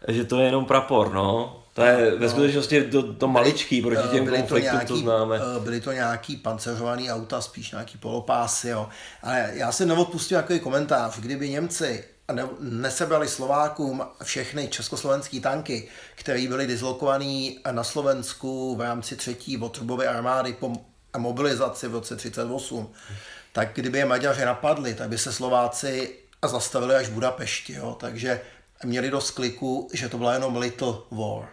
Že to je jenom prapor, no. To je ve skutečnosti to, to maličký proti těm konfliktům, co známe. Byly to nějaký pancéřovaný auta, spíš nějaký polopásy, jo. Ale já jsem neodpustil takový komentář, kdyby Němci nesebrali Slovákům všechny československé tanky, které byly dislokované na Slovensku v rámci třetí Votrubové armády po mobilizaci v roce třicet osm, tak kdyby je Maďaři napadli, tak by se Slováci zastavili až v Budapešti, jo. Takže měli dost kliku, že to byla jenom Little War.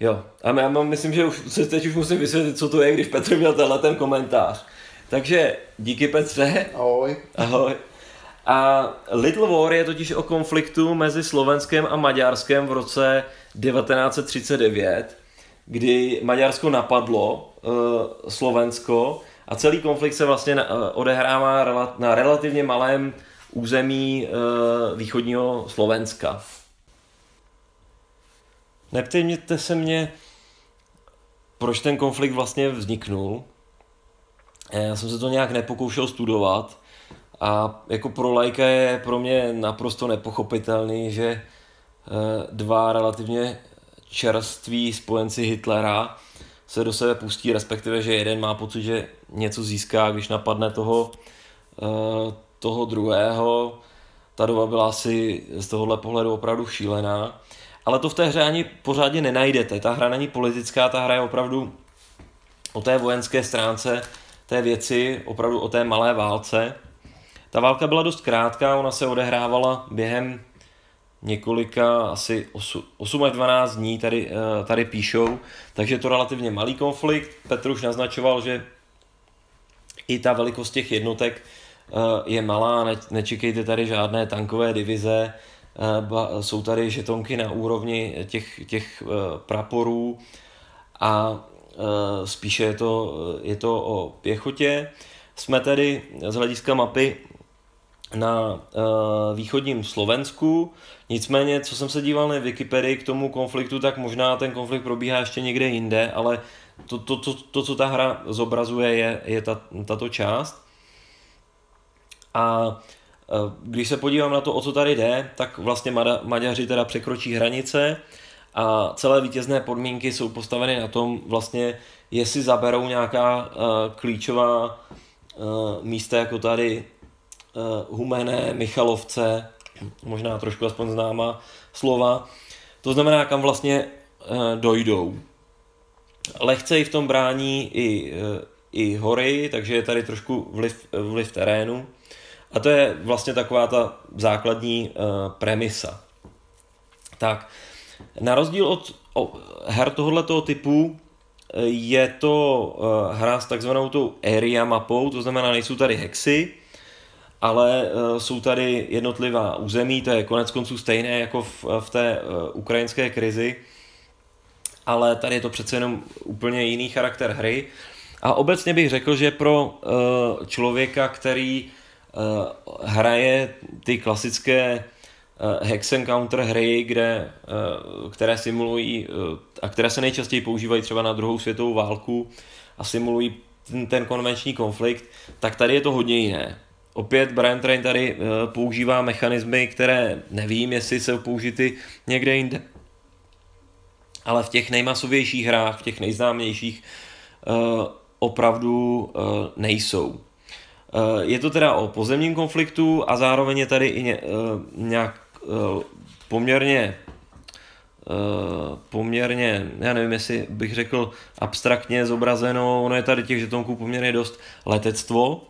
Jo, a já mám, myslím, že už se teď už musím vysvětlit, co to je, když Petr měl tenhle ten komentář. Takže díky, Petře. Ahoj. Ahoj. A Little War je totiž o konfliktu mezi Slovenskem a Maďarskem v roce devatenáct set třicet devět, kdy Maďarsko napadlo uh, Slovensko a celý konflikt se vlastně na, uh, odehrává rela- na relativně malém území uh, východního Slovenska. Neptejte se mě, proč ten konflikt vlastně vzniknul. Já jsem se to nějak nepokoušel studovat a jako pro laika je pro mě naprosto nepochopitelný, že dva relativně čerství spojenci Hitlera se do sebe pustí, respektive, že jeden má pocit, že něco získá, když napadne toho, toho druhého. Ta doba byla asi z tohohle pohledu opravdu šílená. Ale to v té hře ani pořádně nenajdete. Ta hra není politická, ta hra je opravdu o té vojenské stránce té věci, opravdu o té malé válce. Ta válka byla dost krátká, ona se odehrávala během několika, asi osm až dvanáct dní, tady, tady píšou, takže je to relativně malý konflikt. Petr už naznačoval, že i ta velikost těch jednotek je malá, nečekejte tady žádné tankové divize, jsou tady žetonky na úrovni těch, těch praporů a spíše je to, je to o pěchotě. Jsme tedy z hlediska mapy na východním Slovensku, nicméně, co jsem se díval na Wikipedii k tomu konfliktu, tak možná ten konflikt probíhá ještě někde jinde, ale to, to, to, to co ta hra zobrazuje, je, je ta, tato část. A když se podívám na to, o co tady jde, tak vlastně Maďaři teda překročí hranice a celé vítězné podmínky jsou postaveny na tom, vlastně, jestli zaberou nějaká uh, klíčová uh, místa, jako tady uh, Humenné, Michalovce, možná trošku aspoň známá slova. To znamená, kam vlastně uh, dojdou. Lehce i v tom brání i, uh, i hory, takže je tady trošku vliv, vliv terénu. A to je vlastně taková ta základní e, premisa. Tak, na rozdíl od o, her tohoto typu je to e, hra s takzvanou tou area mapou, to znamená, nejsou tady hexy, ale e, jsou tady jednotlivá území, to je koneckonců stejné jako v, v té e, ukrajinské krizi, ale tady je to přece jenom úplně jiný charakter hry. A obecně bych řekl, že pro e, člověka, který hraje ty klasické hex encounter hry, kde, které simulují a které se nejčastěji používají třeba na druhou světovou válku a simulují ten, ten konvenční konflikt, tak tady je to hodně jiné. Opět Brian Train tady používá mechanismy, které nevím, jestli jsou použity někde jinde. Ale v těch nejmasovějších hrách, v těch nejznámějších opravdu nejsou. Je to teda o pozemním konfliktu a zároveň je tady i nějak poměrně, poměrně, já nevím, jestli bych řekl abstraktně zobrazeno, ono je tady těch žetonků poměrně dost, letectvo,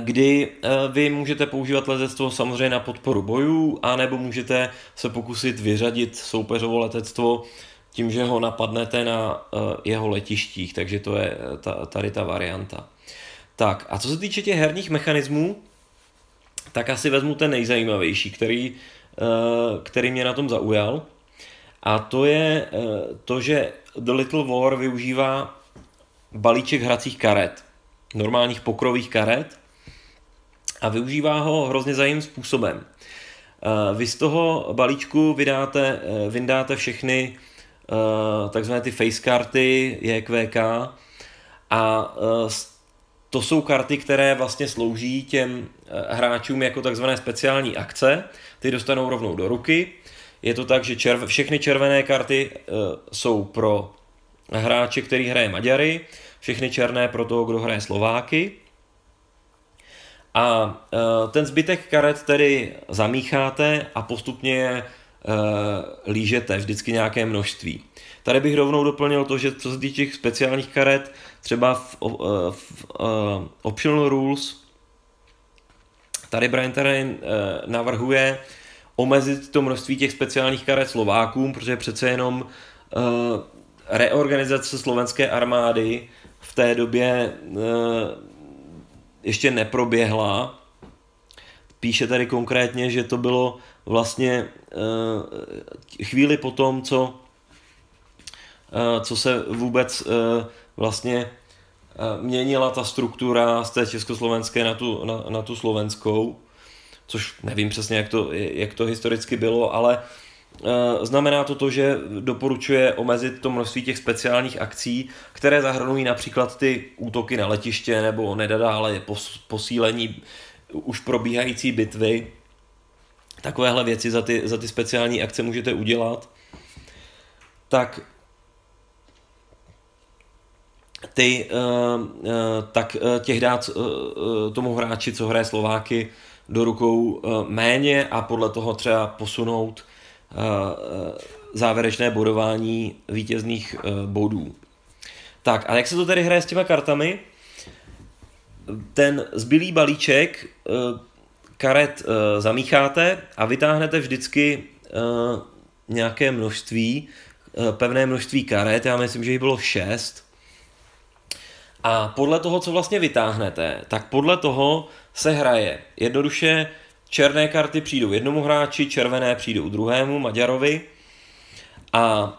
kdy vy můžete používat letectvo samozřejmě na podporu bojů, anebo můžete se pokusit vyřadit soupeřovo letectvo tím, že ho napadnete na jeho letištích, takže to je tady ta varianta. Tak a co se týče těch herních mechanismů, tak asi vezmu ten nejzajímavější, který, který mě na tom zaujal. A to je to, že The Little War využívá balíček hracích karet, normálních pokrových karet, a využívá ho hrozně zajímavým způsobem. Vy z toho balíčku vydáte, vyndáte všechny takzvané ty face karty, J Q K, a to jsou karty, které vlastně slouží těm hráčům jako takzvané speciální akce. Ty dostanou rovnou do ruky. je to tak, že červ, všechny červené karty uh, jsou pro hráče, který hraje Maďary, všechny černé pro toho, kdo hraje Slováky. A uh, ten zbytek karet tedy zamícháte a postupně je uh, lížete, vždycky nějaké množství. Tady bych rovnou doplnil to, že co se týče těch speciálních karet, třeba v, uh, v uh, Optional Rules, tady Brian Train uh, navrhuje omezit to množství těch speciálních karet Slovákům, protože přece jenom uh, reorganizace slovenské armády v té době uh, ještě neproběhla. Píše tady konkrétně, že to bylo vlastně e, chvíli po tom, co, e, co se vůbec e, vlastně e, měnila ta struktura z té československé na tu, na, na tu slovenskou, což nevím přesně, jak to, jak to historicky bylo, ale e, znamená to to, že doporučuje omezit to množství těch speciálních akcí, které zahrnují například ty útoky na letiště nebo nedále pos, posílení už probíhající bitvy. Takovéhle věci za ty, za ty speciální akce můžete udělat. Tak, ty, tak těch dát tomu hráči, co hraje Slováky, do rukou méně a podle toho třeba posunout závěrečné bodování vítězných bodů. Tak, a jak se to tady hraje s těma kartami? Ten zbylý balíček karet zamícháte a vytáhnete vždycky nějaké množství, pevné množství karet, já myslím, že jich bylo šest. A podle toho, co vlastně vytáhnete, tak podle toho se hraje. Jednoduše černé karty přijdou jednomu hráči, červené přijdou druhému, Maďarovi. A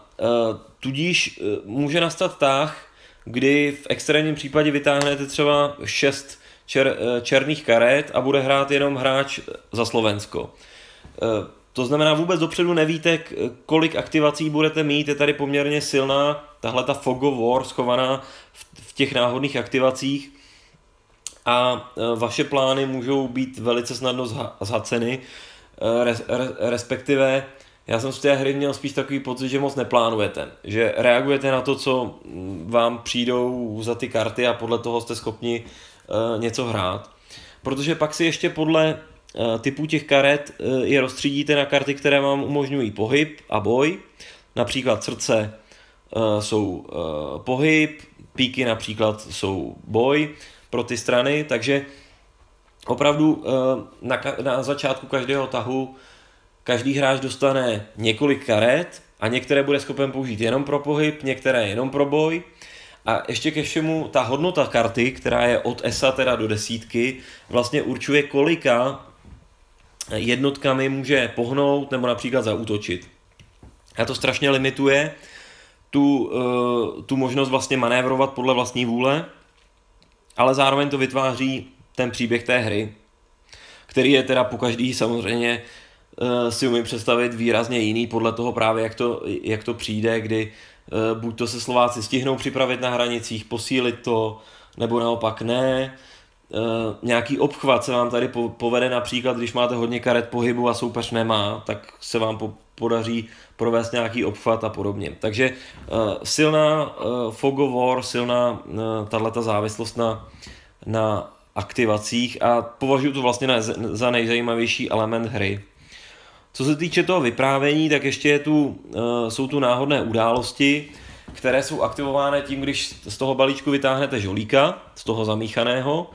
tudíž může nastat tah, kdy v extrémním případě vytáhnete třeba šest čer, černých karet a bude hrát jenom hráč za Slovensko. To znamená, vůbec dopředu nevíte, kolik aktivací budete mít, je tady poměrně silná tahle ta Fogo War schovaná v, v těch náhodných aktivacích a vaše plány můžou být velice snadno zha, zhaceny, res, res, respektive já jsem z té hry měl spíš takový pocit, že moc neplánujete, že reagujete na to, co vám přijdou za ty karty a podle toho jste schopni uh, něco hrát. Protože pak si ještě podle uh, typů těch karet uh, je rozstřídíte na karty, které vám umožňují pohyb a boj. Například srdce uh, jsou uh, pohyb, píky například jsou boj pro ty strany, takže opravdu uh, na, na začátku každého tahu každý hráč dostane několik karet a některé bude schopen použít jenom pro pohyb, některé jenom pro boj. A ještě ke všemu ta hodnota karty, která je od esa teda do desítky, vlastně určuje, kolika jednotkami může pohnout nebo například zaútočit. A to strašně limituje tu, tu možnost vlastně manévrovat podle vlastní vůle, ale zároveň to vytváří ten příběh té hry, který je teda po každý samozřejmě si umím představit výrazně jiný podle toho právě, jak to, jak to přijde, kdy buď to se Slováci stihnou připravit na hranicích, posílit to, nebo naopak ne. Nějaký obchvat se vám tady povede například, když máte hodně karet pohybu a soupeř nemá, tak se vám podaří provést nějaký obchvat a podobně. Takže silná fogovor, silná tato závislost na, na aktivacích a považuji to vlastně za nejzajímavější element hry. Co se týče toho vyprávění, tak ještě je tu, jsou tu náhodné události, které jsou aktivovány tím, když z toho balíčku vytáhnete žolíka, z toho zamíchaného,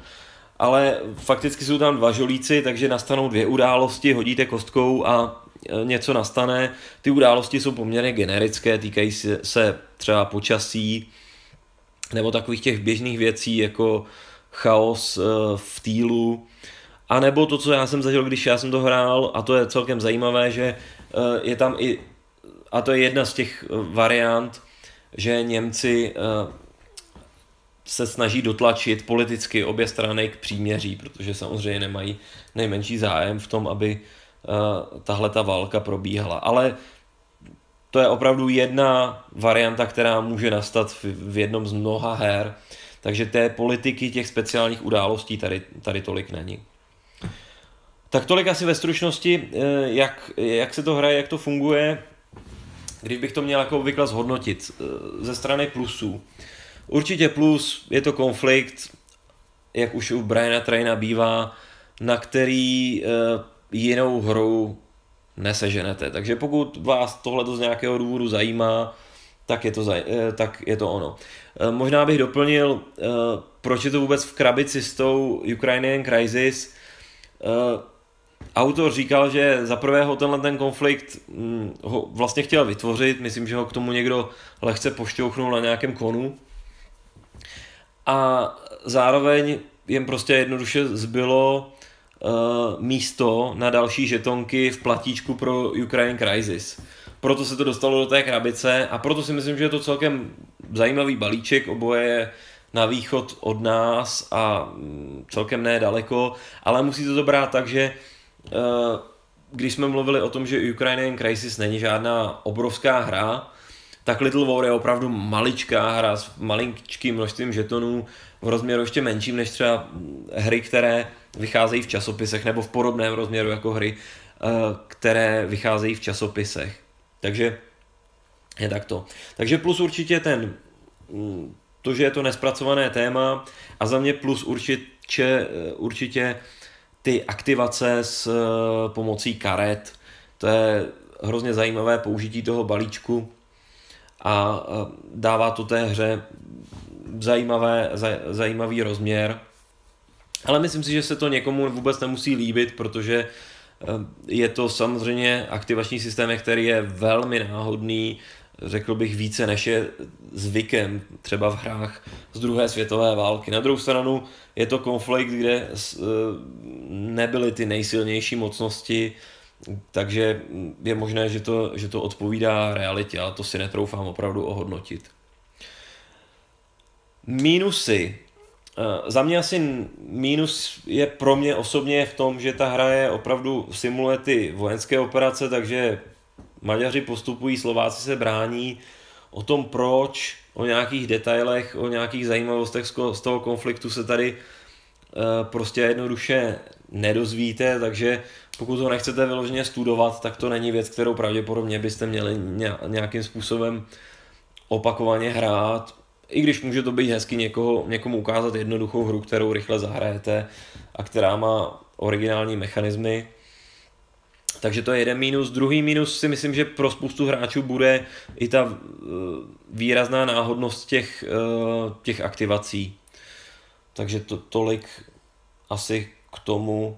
ale fakticky jsou tam dva žolíci, takže nastanou dvě události, hodíte kostkou a něco nastane. Ty události jsou poměrně generické, týkají se třeba počasí nebo takových těch běžných věcí jako chaos v týlu. A nebo to, co já jsem zažil, když já jsem to hrál, a to je celkem zajímavé, že je tam i, a to je jedna z těch variant, že Němci se snaží dotlačit politicky obě strany k příměří, protože samozřejmě nemají nejmenší zájem v tom, aby tahle ta válka probíhala. Ale to je opravdu jedna varianta, která může nastat v jednom z mnoha her, takže té politiky těch speciálních událostí tady, tady tolik není. Tak tolik asi ve stručnosti, jak, jak se to hraje, jak to funguje. Když bych to měl jako obvykle zhodnotit ze strany plusů. Určitě plus je to konflikt, jak už u Briana Traina bývá, na který jinou hrou neseženete. Takže pokud vás tohleto z nějakého důvodu zajímá, tak je to, zaj- tak je to ono. Možná bych doplnil, proč je to vůbec v krabici s tou Ukrainian Crisis. Autor říkal, že za prvého tenhle ten konflikt ho vlastně chtěl vytvořit, myslím, že ho k tomu někdo lehce pošťouchnul na nějakém konu. A zároveň jim prostě jednoduše zbylo místo na další žetonky v platíčku pro Ukraine Crisis. Proto se to dostalo do té krabice a proto si myslím, že je to celkem zajímavý balíček, oboje na východ od nás a celkem ne daleko, ale musíte to brát tak, že když jsme mluvili o tom, že Ukrainian Crisis není žádná obrovská hra, tak Little War je opravdu maličká hra s malinčkým množstvím žetonů v rozměru ještě menším než třeba hry, které vycházejí v časopisech nebo v podobném rozměru jako hry, které vycházejí v časopisech. Takže je takto. Takže plus určitě ten, to, že je to nespracované téma, a za mě plus určitě, určitě ty aktivace s pomocí karet. To je hrozně zajímavé použití toho balíčku a dává to té hře zajímavé, zaj, zajímavý rozměr. Ale myslím si, že se to někomu vůbec nemusí líbit, protože je to samozřejmě aktivační systém, který je velmi náhodný, řekl bych více než je zvykem třeba v hrách z druhé světové války. Na druhou stranu je to konflikt, kde nebyly ty nejsilnější mocnosti, takže je možné, že to, že to odpovídá realitě, ale to si netroufám opravdu ohodnotit. Mínusy. Za mě asi mínus je pro mě osobně v tom, že ta hra je opravdu simuluje ty vojenské operace, takže Maďaři postupují, Slováci se brání. O tom proč, o nějakých detailech, o nějakých zajímavostech z toho konfliktu se tady prostě jednoduše nedozvíte, takže pokud ho nechcete vyloženě studovat, tak to není věc, kterou pravděpodobně byste měli nějakým způsobem opakovaně hrát. I když může to být hezky někoho, někomu ukázat jednoduchou hru, kterou rychle zahrajete a která má originální mechanismy. Takže to je jeden mínus. Druhý mínus si myslím, že pro spoustu hráčů bude i ta výrazná náhodnost těch, těch aktivací. Takže to, tolik asi k tomu.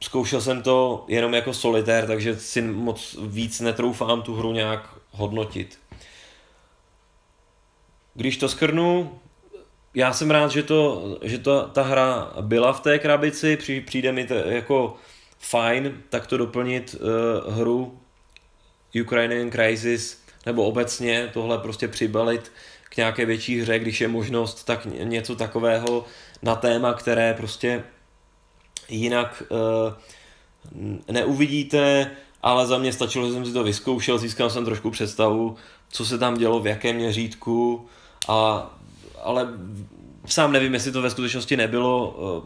Zkoušel jsem to jenom jako solitér, takže si moc víc netroufám tu hru nějak hodnotit. Když to shrnu, já jsem rád, že, to, že to, ta hra byla v té krabici, při, přijde mi to jako fajn takto doplnit uh, hru Ukrainian Crisis, nebo obecně tohle prostě přibalit k nějaké větší hře, když je možnost, tak něco takového na téma, které prostě jinak uh, neuvidíte, ale za mě stačilo, že jsem si to vyzkoušel, získal jsem trošku představu, co se tam dělo, v jakém měřítku, a, ale sám nevím, jestli to ve skutečnosti nebylo, uh,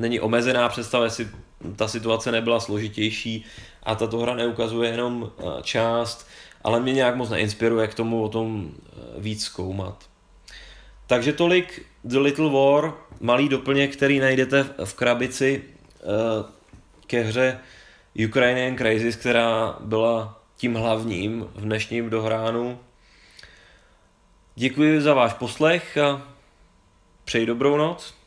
není omezená představa, jestli ta situace nebyla složitější a tato hra neukazuje jenom část, ale mě nějak moc neinspiruje k tomu o tom víc zkoumat. Takže tolik The Little War, malý doplněk, který najdete v krabici ke hře Ukrainian Crisis, která byla tím hlavním v dnešním dohránu. Děkuji za váš poslech a přeji dobrou noc.